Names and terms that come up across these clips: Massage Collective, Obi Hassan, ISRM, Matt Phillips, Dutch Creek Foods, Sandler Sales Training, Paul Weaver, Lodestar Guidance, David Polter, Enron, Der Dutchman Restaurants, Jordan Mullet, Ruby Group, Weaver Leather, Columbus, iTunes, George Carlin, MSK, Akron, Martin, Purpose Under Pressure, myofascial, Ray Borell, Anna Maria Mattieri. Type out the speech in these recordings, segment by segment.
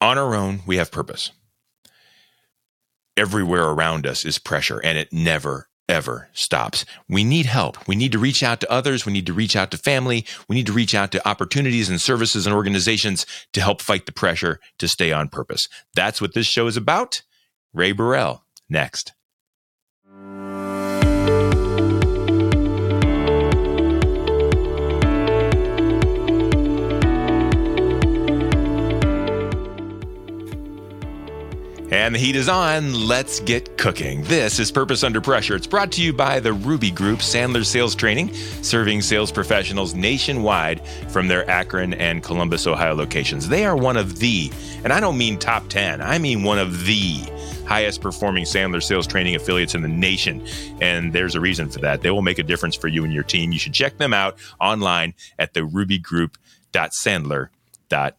On our own, we have purpose. Everywhere around us is pressure, and it never, ever stops. We need help. We need to reach out to others. We need to reach out to family. We need to reach out to opportunities and services and organizations to help fight the pressure to stay on purpose. That's what this show is about. Ray Borell, next. And the heat is on. Let's get cooking. This is Purpose Under Pressure. It's brought to you by the Ruby Group, Sandler Sales Training, serving sales professionals nationwide from their Akron and Columbus, Ohio locations. They are one of the, and I don't mean top 10, I mean one of the highest performing Sandler Sales Training affiliates in the nation. And there's a reason for that. They will make a difference for you and your team. You should check them out online at the rubygroup.sandler.com.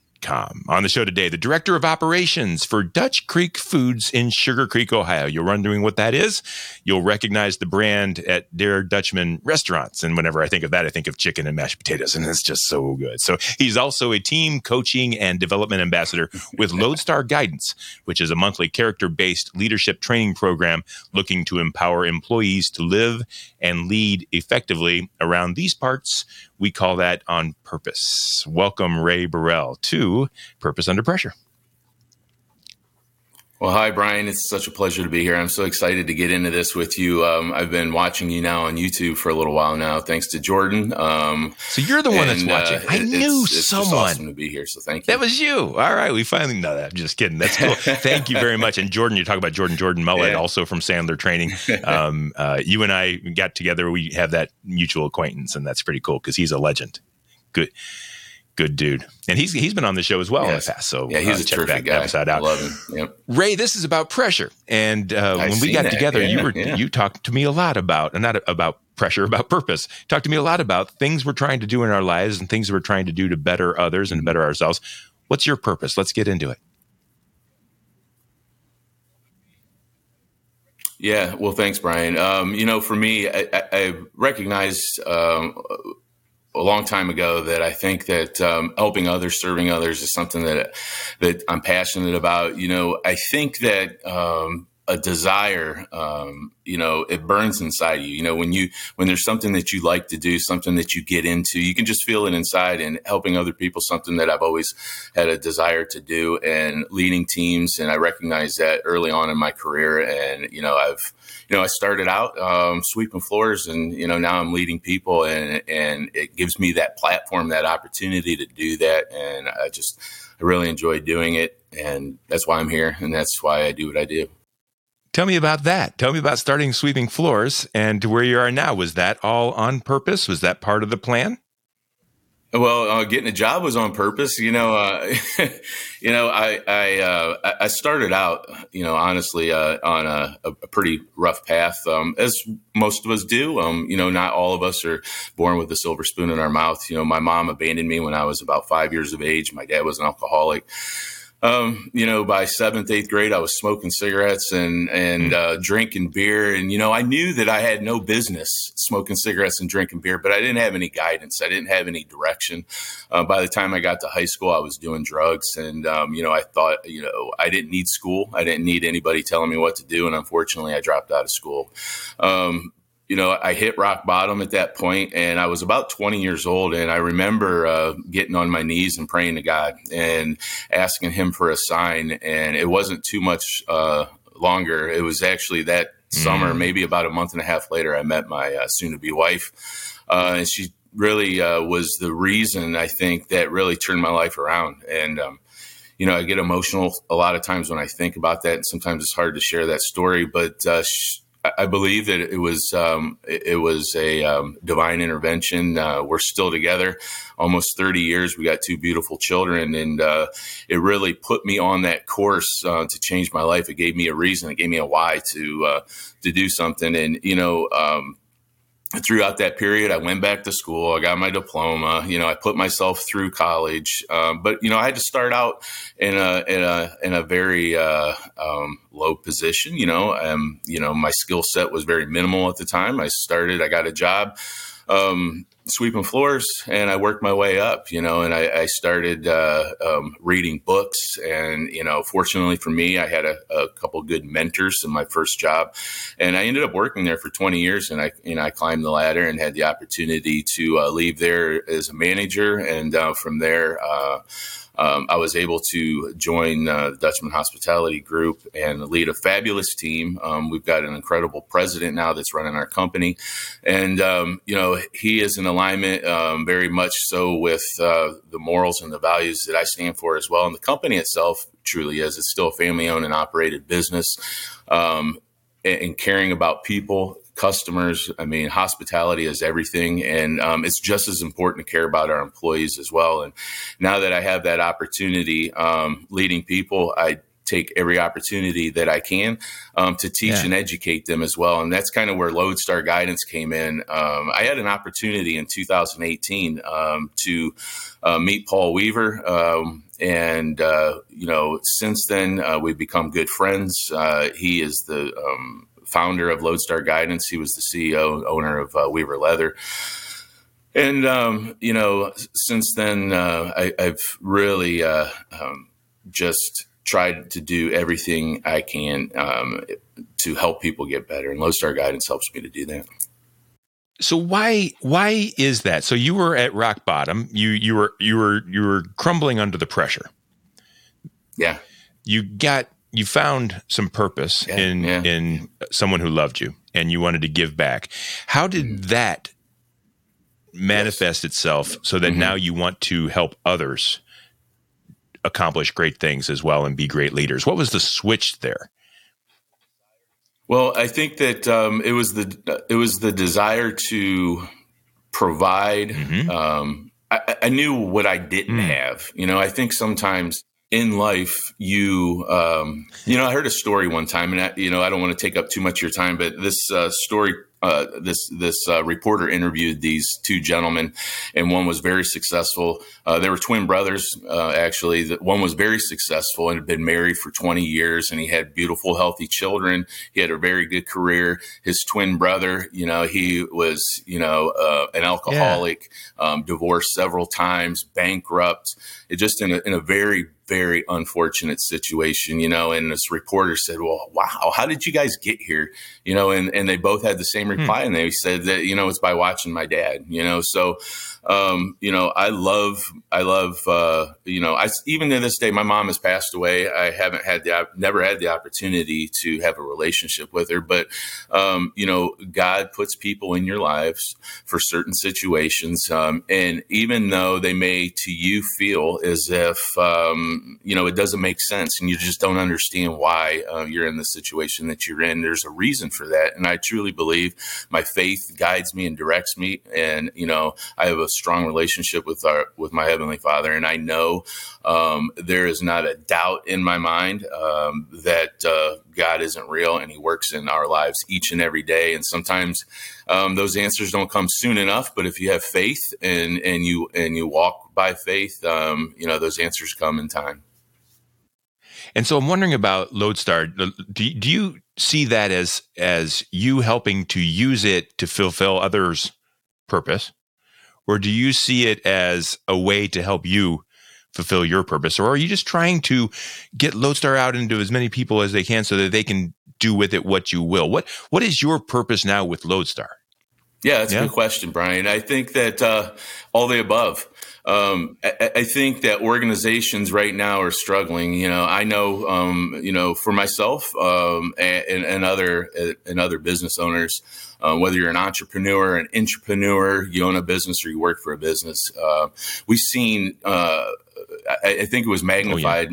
On the show today, the Director of Operations for Dutch Creek Foods in Sugar Creek, Ohio. You're wondering what that is? You'll recognize the brand at Der Dutchman Restaurants. And whenever I think of that, I think of chicken and mashed potatoes, and it's just so good. So he's also a team coaching and development ambassador with Lodestar Guidance, which is a monthly character-based leadership training program looking to empower employees to live and lead effectively around these parts. We call that on purpose. Welcome, Ray Borell, to Purpose Under Pressure. Well, hi, Brian. It's such a pleasure to be here. I'm so excited to get into this with you. I've been watching you now on YouTube for a little while now, thanks to Jordan. So you're the one that's watching. I knew it's someone. It's awesome to be here, so thank you. That was you. All right, we finally know that. I'm just kidding. That's cool. Thank you very much. And Jordan, you talk about Jordan Mullet, also from Sandler Training. You and I got together. We have that mutual acquaintance, and that's pretty cool because he's a legend. Good dude. And he's been on the show as well in the past. So yeah, he's a terrific guy. I love him. Yep. Ray, this is about pressure. And when we got together, you talked to me a lot about, not about pressure, about purpose. Talked to me a lot about things we're trying to do in our lives and things we're trying to do to better others and better ourselves. What's your purpose? Let's get into it. Yeah. Well, thanks, Brian. For me, I recognized a long time ago that I think that helping others, serving others is something that I'm passionate about. I think that a desire, it burns inside you. When there's something that you like to do, something that you get into, you can just feel it inside. And helping other people, something that I've always had a desire to do, and leading teams. And I recognized that early on in my career. And, I started out sweeping floors, and, now I'm leading people, and it gives me that platform, that opportunity to do that. And I really enjoy doing it. And that's why I'm here. And that's why I do what I do. Tell me about that. Tell me about starting sweeping floors and to where you are now. Was that all on purpose? Was that part of the plan? Well, getting a job was on purpose. I started out, honestly, on a pretty rough path, as most of us do. Not all of us are born with a silver spoon in our mouth. My mom abandoned me when I was about 5 years of age. My dad was an alcoholic. By 7th, 8th grade, I was smoking cigarettes and drinking beer. And, I knew that I had no business smoking cigarettes and drinking beer, but I didn't have any guidance. I didn't have any direction. By the time I got to high school, I was doing drugs. And, I thought, I didn't need school. I didn't need anybody telling me what to do. And unfortunately, I dropped out of school. I hit rock bottom at that point, and I was about 20 years old. And I remember getting on my knees and praying to God and asking him for a sign. And it wasn't too much longer. It was actually that summer, maybe about a month and a half later, I met my soon-to-be wife. And she really was the reason, I think, that really turned my life around. And, I get emotional a lot of times when I think about that. And sometimes it's hard to share that story, but I believe that it was a divine intervention. We're still together almost 30 years. We got two beautiful children, and it really put me on that course to change my life. It gave me a reason. It gave me a why to do something. And, throughout that period, I went back to school. I got my diploma. I put myself through college. But I had to start out in a very low position. My skill set was very minimal at the time. I got a job. sweeping floors, and I worked my way up, you know, and I started reading books. And, you know, fortunately for me, I had a couple good mentors in my first job, and I ended up working there for 20 years. And I climbed the ladder and had the opportunity to leave there as a manager. And from there, I was able to join the Dutchman Hospitality Group and lead a fabulous team. We've got an incredible president now that's running our company. And, you know, he is in alignment very much so with the morals and the values that I stand for as well. And the company itself truly is. It's still a family-owned and operated business, and caring about people. Customers. I mean, hospitality is everything. And it's just as important to care about our employees as well. And now that I have that opportunity, leading people, I take every opportunity that I can to teach and educate them as well. And that's kind of where Lodestar Guidance came in. I had an opportunity in 2018 to meet Paul Weaver. And, you know, since then, we've become good friends. He is the founder of Lodestar Guidance. He was the CEO and owner of Weaver Leather. And, you know, since then, I've really just tried to do everything I can to help people get better. And Lodestar Guidance helps me to do that. So why is that? So you were at rock bottom. You were crumbling under the pressure. Yeah. You found some purpose in someone who loved you, and you wanted to give back. How did that manifest itself so that now you want to help others accomplish great things as well and be great leaders? What was the switch there? Well, I think that it was the desire to provide. I knew what I didn't have. You know, I think sometimes in life, you know, I heard a story one time, and I don't want to take up too much of your time, but this story, this reporter interviewed these two gentlemen, and one was very successful. They were twin brothers, actually. That one was very successful and had been married for 20 years, and he had beautiful, healthy children. He had a very good career. His twin brother, you know, he was, you know, an alcoholic, divorced several times, bankrupt, just in a very, very unfortunate situation, you know. And this reporter said, well, wow, how did you guys get here? You know, and they both had the same reply. And they said that, you know, it's by watching my dad, you know? So, you know, I love, you know, even to this day, my mom has passed away. I've never had the opportunity to have a relationship with her, but, you know, God puts people in your lives for certain situations. And even though they may to you feel as if, you know, it doesn't make sense and you just don't understand why you're in the situation that you're in, there's a reason for that. And I truly believe my faith guides me and directs me. And, you know, I have a strong relationship with my Heavenly Father. And I know there is not a doubt in my mind that God isn't real and he works in our lives each and every day. And sometimes those answers don't come soon enough. But if you have faith and you walk by faith, you know, those answers come in time. And so I'm wondering about Lodestar. Do you see that as you helping to use it to fulfill others' purpose? Or do you see it as a way to help you fulfill your purpose? Or are you just trying to get Lodestar out into as many people as they can so that they can do with it what you will? What is your purpose now with Lodestar? Yeah, that's a good question, Brian. I think that all the above. I think that organizations right now are struggling. You know, I know, you know, for myself and other business owners, whether you're an entrepreneur, you own a business or you work for a business, we've seen, I think it was magnified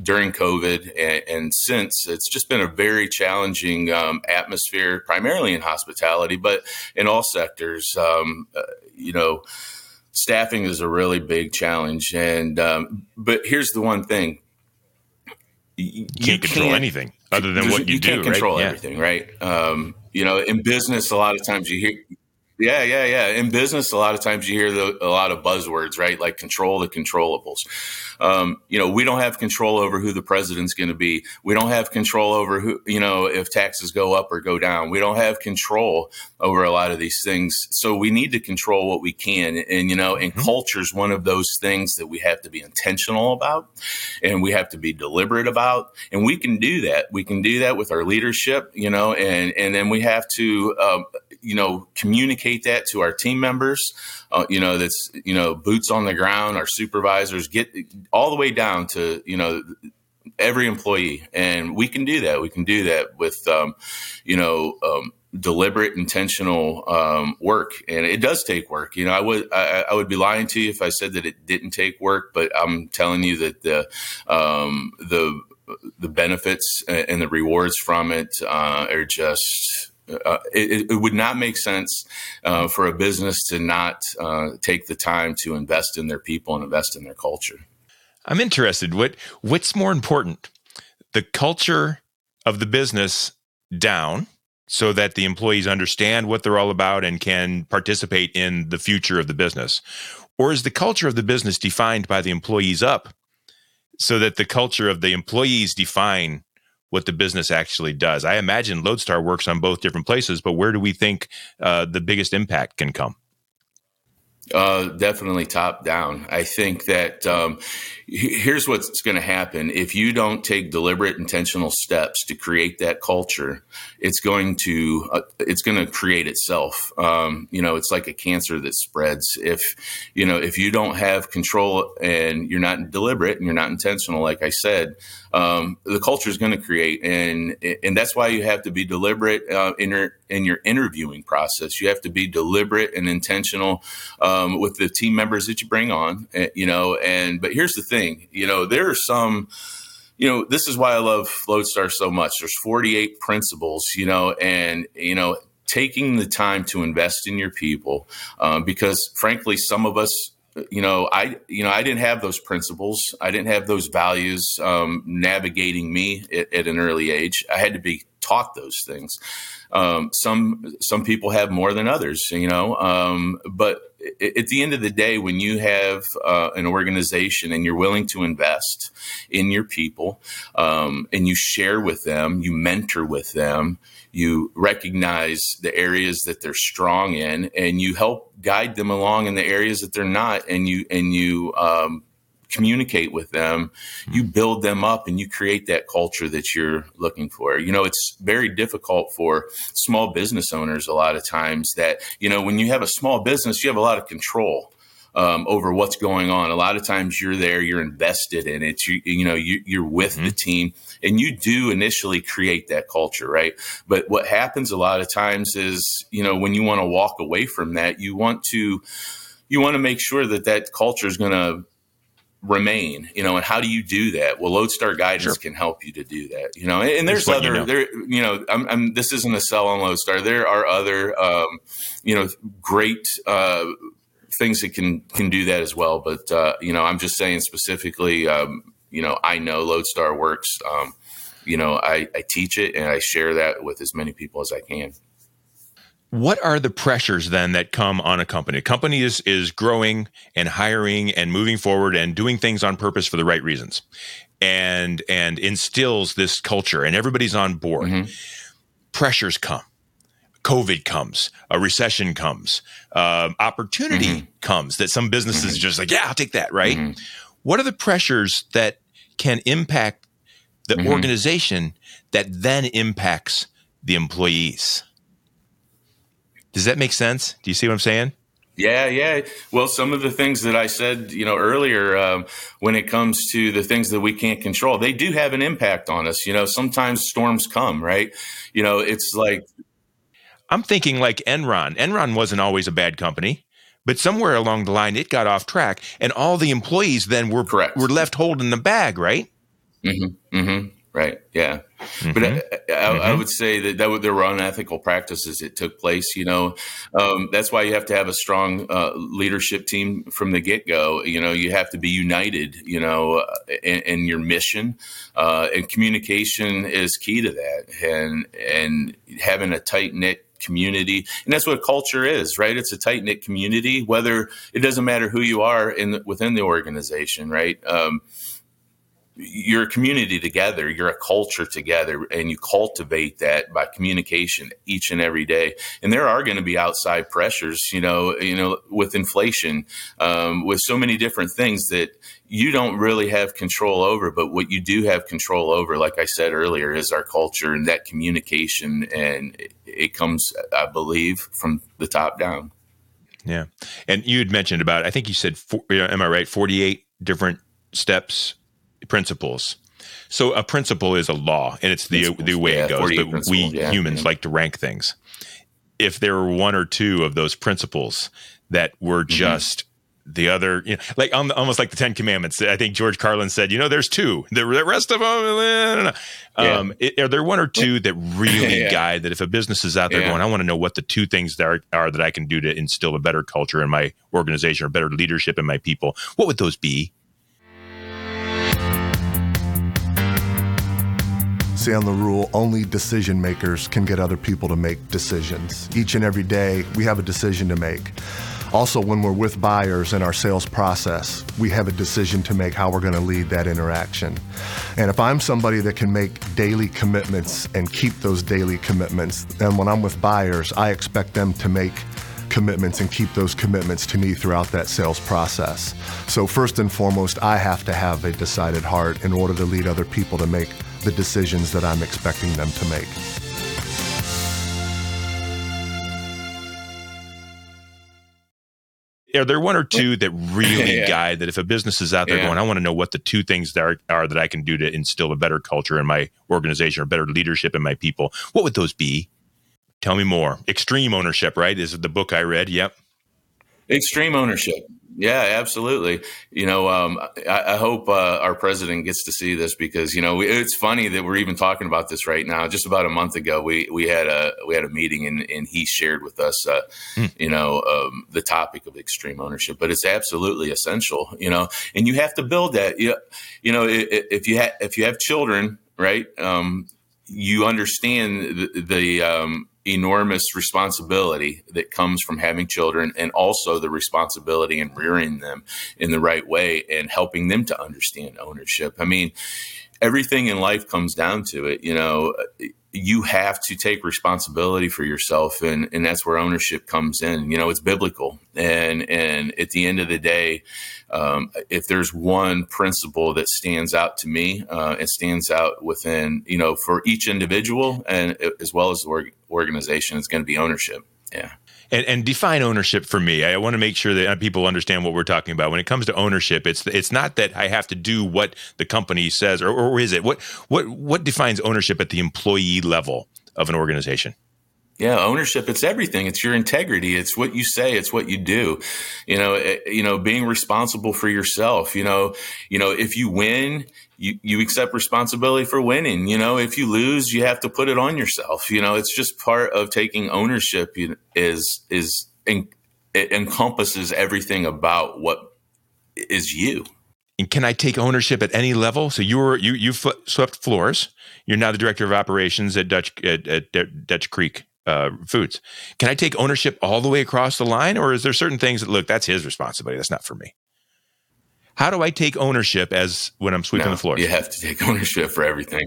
during COVID and since. It's just been a very challenging atmosphere, primarily in hospitality, but in all sectors, you know. Staffing is a really big challenge, and but here's the one thing: you can't control anything other than what you do. You can't control everything, right? You know, in business, a lot of times you hear. Yeah. In business, a lot of times you hear a lot of buzzwords, right? Like control the controllables. We don't have control over who the president's going to be. We don't have control over who, if taxes go up or go down. We don't have control over a lot of these things. So we need to control what we can. And culture is one of those things that we have to be intentional about, and we have to be deliberate about. And we can do that. We can do that with our leadership, and then we have to, communicate that to our team members, boots on the ground, our supervisors, get all the way down to, every employee. And we can do that. We can do that with, deliberate, intentional work. And it does take work. I would be lying to you if I said that it didn't take work, but I'm telling you that the benefits and the rewards from it are just... It would not make sense for a business to not take the time to invest in their people and invest in their culture. I'm interested. What's more important? The culture of the business down so that the employees understand what they're all about and can participate in the future of the business? Or is the culture of the business defined by the employees up so that the culture of the employees define what the business actually does? I imagine Lodestar works on both different places, but where do we think the biggest impact can come? Definitely top down. I think that here's what's going to happen. If you don't take deliberate, intentional steps to create that culture, it's going to create itself. It's like a cancer that spreads. If you don't have control and you're not deliberate and you're not intentional, like I said, the culture is going to create. And that's why you have to be deliberate in your interviewing process. You have to be deliberate and intentional with the team members that you bring on, but here's the thing, there are some, this is why I love Lodestar so much. There's 48 principles, taking the time to invest in your people, because frankly, some of us, I didn't have those principles. I didn't have those values navigating me at an early age. I had to be taught those things. Some people have more than others, but at the end of the day, when you have an organization and you're willing to invest in your people, and you share with them, you mentor with them, you recognize the areas that they're strong in, and you help guide them along in the areas that they're not, and you communicate with them, you build them up, and you create that culture that you're looking for. It's very difficult for small business owners a lot of times that, when you have a small business, you have a lot of control over what's going on. A lot of times you're there, you're invested in it, you're with the team, and you do initially create that culture, right? But what happens a lot of times is, when you want to walk away from that, you want to make sure that culture is going to remain, and how do you do that? Well, Lodestar Guidance can help you to do that, and there's other, this isn't a sell on Lodestar. There are other, great, things that can do that as well. But, I'm just saying specifically, I know Lodestar works, I teach it and I share that with as many people as I can. What are the pressures then that come on a company? A company is growing and hiring and moving forward and doing things on purpose for the right reasons and instills this culture and everybody's on board. Mm-hmm. Pressures come. COVID comes. A recession comes. Opportunity comes that some businesses are just like, yeah, I'll take that, right? Mm-hmm. What are the pressures that can impact the organization that then impacts the employees? Does that make sense? Do you see what I'm saying? Yeah. Well, some of the things that I said, earlier, when it comes to the things that we can't control, they do have an impact on us. Sometimes storms come, right? It's like... I'm thinking like Enron. Enron wasn't always a bad company, but somewhere along the line, it got off track, and all the employees then were left holding the bag, right? Mm-hmm. Right. Yeah. Mm-hmm. But I would say that there were unethical practices that took place, that's why you have to have a strong leadership team from the get-go. You have to be united, in your mission, and communication is key to that, and having a tight knit community. And that's what culture is, right? It's a tight-knit community, whether it doesn't matter who you are within the organization, right? You're a community together, you're a culture together, and you cultivate that by communication each and every day. And there are going to be outside pressures, you know, with inflation, with so many different things that you don't really have control over. But what you do have control over, like I said earlier, is our culture and that communication. And it comes, I believe, from the top down. Yeah. And you had mentioned about, I think you said, am I right, 48 different steps? Principles. So a principle is a law, and it's the way it goes. But we humans like to rank things. If there were one or two of those principles that were just the other, like almost like the 10 Commandments. I think George Carlin said, there's two. The rest of them, I don't know. Are there one or two that really guide that if a business is out there going, I want to know what the two things are that I can do to instill a better culture in my organization or better leadership in my people? What would those be? Sandler rule, only decision makers can get other people to make decisions. Each and every day, we have a decision to make. Also, when we're with buyers in our sales process, we have a decision to make how we're going to lead that interaction. And if I'm somebody that can make daily commitments and keep those daily commitments, then when I'm with buyers, I expect them to make commitments and keep those commitments to me throughout that sales process. So first and foremost, I have to have a decided heart in order to lead other people to make the decisions that I'm expecting them to make. Are there one or two that really guide that if a business is out there going, I want to know what the two things are that I can do to instill a better culture in my organization or better leadership in my people? What would those be? Tell me more. Extreme Ownership, right? Is it the book I read? Yep. Extreme Ownership. Yeah, absolutely. I hope our president gets to see this because, it's funny that we're even talking about this right now. Just about a month ago, we had a meeting and he shared with us, the topic of extreme ownership. But it's absolutely essential, and you have to build that. If you have children, right, you understand the enormous responsibility that comes from having children, and also the responsibility in rearing them in the right way and helping them to understand ownership. I mean, everything in life comes down to it. You have to take responsibility for yourself, and that's where ownership comes in. It's biblical, and at the end of the day, if there's one principle that stands out to me, it stands out within for each individual and as well as the organization, is going to be ownership. Yeah. And define ownership for me. I want to make sure that people understand what we're talking about. When it comes to ownership, it's not that I have to do what the company says, or is it? What defines ownership at the employee level of an organization? Yeah, ownership, it's everything. It's your integrity. It's what you say. It's what you do. Being responsible for yourself. If you win, you accept responsibility for winning. If you lose, you have to put it on yourself. It's just part of taking ownership. It encompasses everything about what is you. And can I take ownership at any level? So you swept floors. You're now the director of operations at Dutch Creek Foods. Can I take ownership all the way across the line, or is there certain things that, look, that's his responsibility, that's not for me? How do I take ownership as when I'm sweeping the floors? You have to take ownership for everything.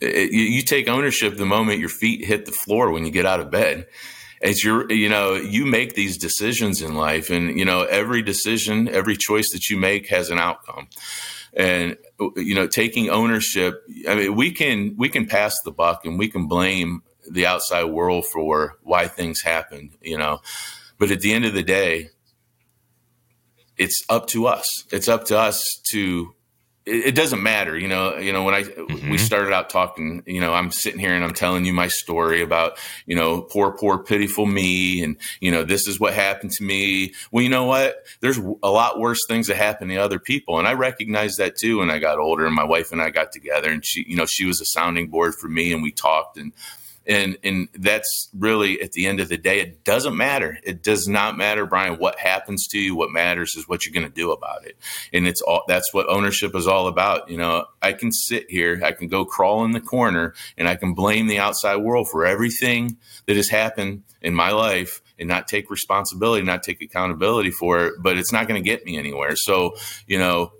You take ownership the moment your feet hit the floor when you get out of bed. It's you make these decisions in life, and every decision, every choice that you make has an outcome. And taking ownership, I mean, we can pass the buck and we can blame the outside world for why things happened, but at the end of the day, it's up to us. It's up to us to, it doesn't matter. When we started out talking, I'm sitting here and I'm telling you my story about, poor, pitiful me. And, this is what happened to me. Well, you know what? There's a lot worse things that happen to other people. And I recognized that too. When I got older and my wife and I got together, and she was a sounding board for me, and we talked, and And that's really, at the end of the day, it doesn't matter. It does not matter, Brian, what happens to you. What matters is what you're going to do about it. And it's all, that's what ownership is all about. You know, I can sit here, I can go crawl in the corner, and I can blame the outside world for everything that has happened in my life and not take responsibility, not take accountability for it, but it's not going to get me anywhere. So, you know,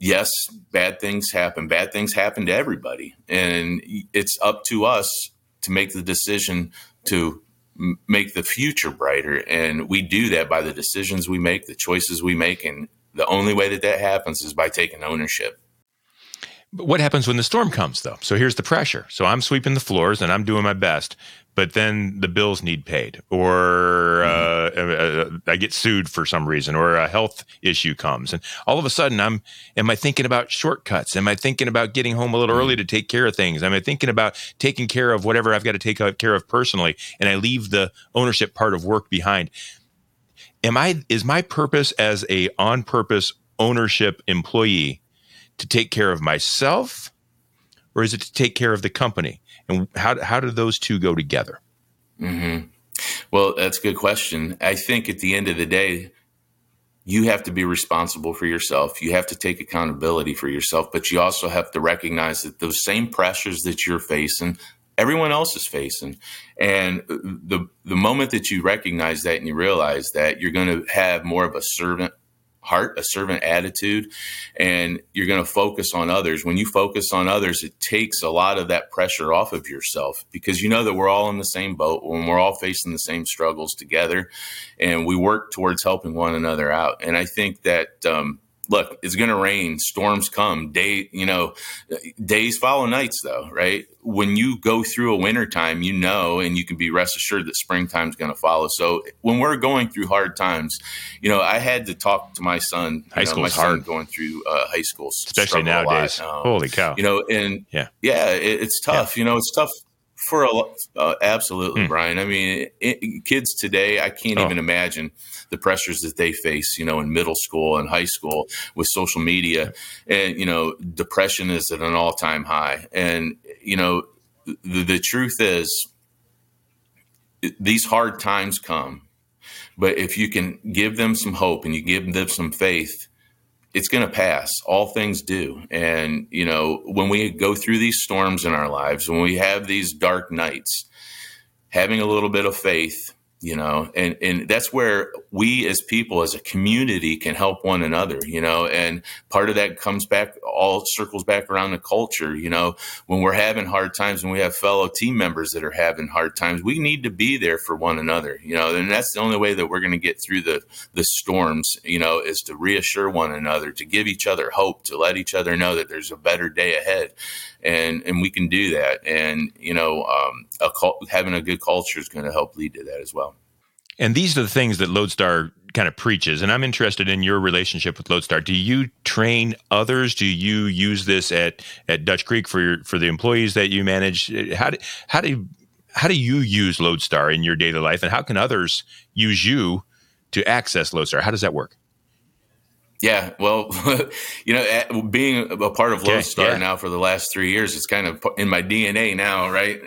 yes, bad things happen. Bad things happen to everybody. And it's up to us to make the decision to make the future brighter. And we do that by the decisions we make, the choices we make. And the only way that that happens is by taking ownership. But what happens when the storm comes, though? So here's the pressure. So I'm sweeping the floors and I'm doing my best, but then the bills need paid, or I get sued for some reason, or a health issue comes. And all of a sudden, am I thinking about shortcuts? Am I thinking about getting home a little early to take care of things? Am I thinking about taking care of whatever I've got to take care of personally? And I leave the ownership part of work behind. Is my purpose as a on-purpose ownership employee to take care of myself, or is it to take care of the company? And how do those two go together? Mm-hmm. Well, that's a good question. I think at the end of the day, you have to be responsible for yourself. You have to take accountability for yourself, but you also have to recognize that those same pressures that you're facing, everyone else is facing. And the moment that you recognize that and you realize that, you're going to have more of a servant heart, a servant attitude, and you're going to focus on others. When you focus on others, it takes a lot of that pressure off of yourself, because you know that we're all in the same boat when we're all facing the same struggles together, and we work towards helping one another out. And I think that, look, it's going to rain, storms come, days follow nights though, right? When you go through a winter time, and you can be rest assured that springtime is going to follow. So when we're going through hard times, I had to talk to my son. High school is hard, going through high school, especially nowadays. Holy cow! It's tough. Yeah. It's tough for absolutely, Brian. I mean, kids today, I can't even imagine the pressures that they face, in middle school and high school with social media. And, depression is at an all-time high. And, the truth is, these hard times come. But if you can give them some hope and you give them some faith, it's going to pass. All things do. And, when we go through these storms in our lives, when we have these dark nights, having a little bit of faith, and that's where we as people, as a community, can help one another, and part of that circles back around the culture. When we're having hard times and we have fellow team members that are having hard times, we need to be there for one another, and that's the only way that we're going to get through the storms, is to reassure one another, to give each other hope, to let each other know that there's a better day ahead. And we can do that. And, having a good culture is going to help lead to that as well. And these are the things that Lodestar kind of preaches. And I'm interested in your relationship with Lodestar. Do you train others? Do you use this at Dutch Creek for the employees that you manage? How do you use Lodestar in your daily life? And how can others use you to access Lodestar? How does that work? Yeah, well, being a part of Lodestar now for the last 3 years, it's kind of in my DNA now, right?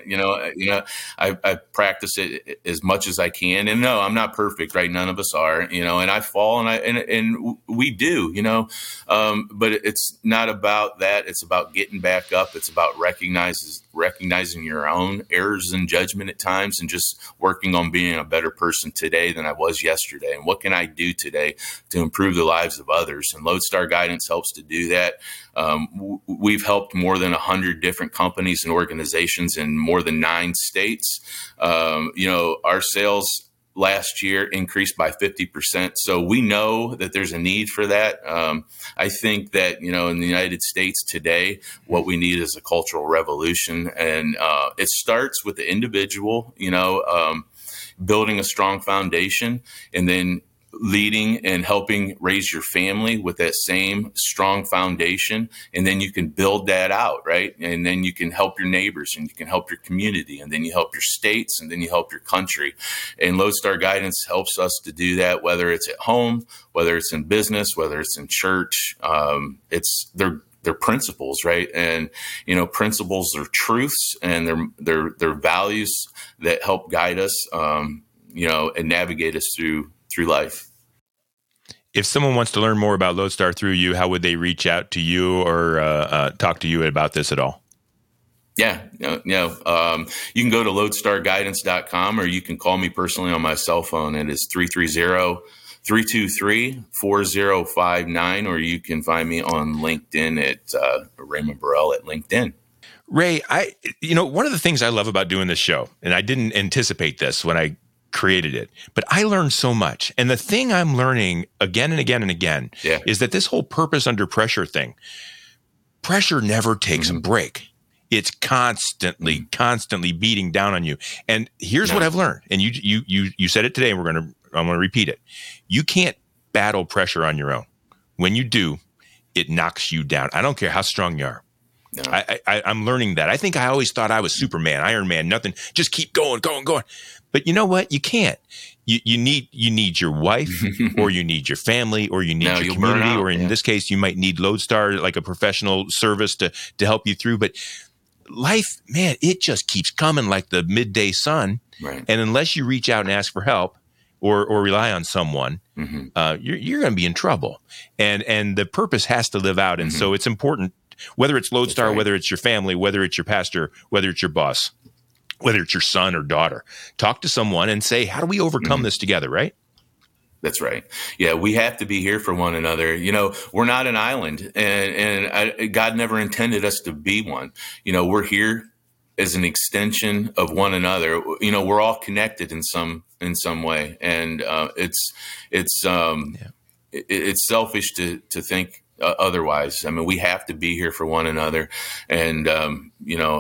I practice it as much as I can, and no, I'm not perfect, right? None of us are, and I fall, and we do, but it's not about that. It's about getting back up. It's about recognizing your own errors and judgment at times, and just working on being a better person today than I was yesterday. And what can I do today to improve the lives of others? And Lodestar Guidance helps to do that. We've helped more than 100 different companies and organizations in more than 9 states. Our sales last year increased by 50%. So we know that there's a need for that. I think that, in the United States today, what we need is a cultural revolution. And it starts with the individual, building a strong foundation, and then leading and helping raise your family with that same strong foundation. And then you can build that out, right? And then you can help your neighbors, and you can help your community, and then you help your states, and then you help your country. And Lodestar Guidance helps us to do that, whether it's at home, whether it's in business, whether it's in church. It's their their principles, right? And, you know, principles are truths and they're values that help guide us, you know, and navigate us through life. If someone wants to learn more about Lodestar through you, how would they reach out to you or talk to you about this at all? Yeah, you can go to lodestarguidance.com or you can call me personally on my cell phone. It is 330-323-4059, or you can find me on LinkedIn at Raymond Borell at LinkedIn. Ray, one of the things I love about doing this show, and I didn't anticipate this when I created it, but I learned so much. And the thing I'm learning again and again and again is that this whole purpose under pressure thing, pressure never takes a break. It's constantly beating down on you. And here's what I've learned. And you said it today, and I'm going to repeat it. You can't battle pressure on your own. When you do, it knocks you down. I don't care how strong you are. No. I'm learning that. I think I always thought I was Superman, Iron Man, nothing. Just keep going. But you know what? You can't. You need your wife, or you need your family, or you need your community, or in this case, you might need Lodestar, like a professional service to help you through. But life, man, it just keeps coming like the midday sun. Right. And unless you reach out and ask for help, or rely on someone, you're going to be in trouble. And the purpose has to live out. And so it's important, whether it's Lodestar, whether it's your family, whether it's your pastor, whether it's your boss, whether it's your son or daughter, talk to someone and say, how do we overcome this together, right? That's right. Yeah, we have to be here for one another. You know, we're not an island, and God never intended us to be one. You know, we're here as an extension of one another. You know, we're all connected in some way, and it's selfish to think otherwise. I mean, we have to be here for one another, and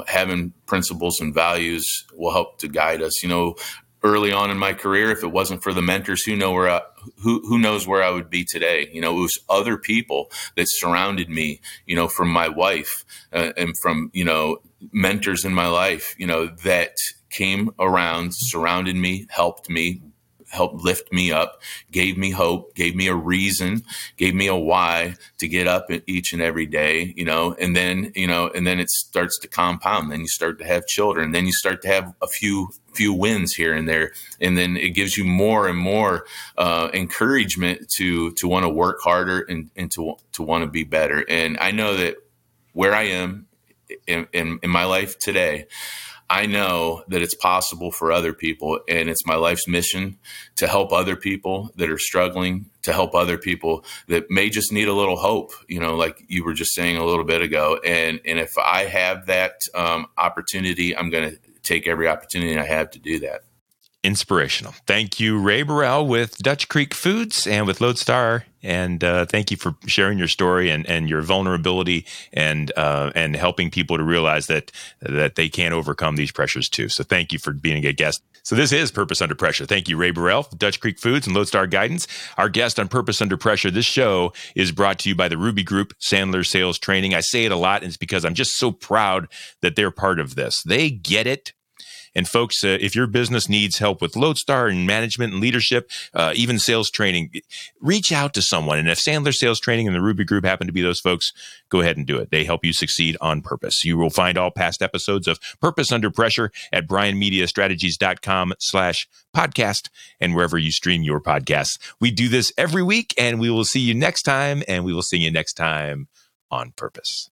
having principles and values will help to guide us. You know, early on in my career, if it wasn't for the mentors, who knows where I would be today? You know, it was other people that surrounded me. You know, from my wife and from mentors in my life, that came around, surrounded me, helped lift me up, gave me hope, gave me a reason, gave me a why to get up each and every day, and then it starts to compound. Then you start to have children, then you start to have a few wins here and there. And then it gives you more and more encouragement to want to work harder and to want to be better. And I know that where I am, in my life today, I know that it's possible for other people, and it's my life's mission to help other people that are struggling, to help other people that may just need a little hope, like you were just saying a little bit ago. And if I have that opportunity, I'm going to take every opportunity I have to do that. Inspirational. Thank you, Ray Borell, with Dutch Creek Foods and with Lodestar. And thank you for sharing your story and your vulnerability and helping people to realize that they can overcome these pressures too. So thank you for being a guest. So this is Purpose Under Pressure. Thank you, Ray Borell, Dutch Creek Foods and Lodestar Guidance. Our guest on Purpose Under Pressure. This show is brought to you by the Ruby Group, Sandler Sales Training. I say it a lot, and it's because I'm just so proud that they're part of this. They get it. And folks, if your business needs help with Lodestar and management and leadership, even sales training, reach out to someone. And if Sandler Sales Training and the Ruby Group happen to be those folks, go ahead and do it. They help you succeed on purpose. You will find all past episodes of Purpose Under Pressure at brianmediastrategies.com/podcast and wherever you stream your podcasts. We do this every week, and we will see you next time on Purpose.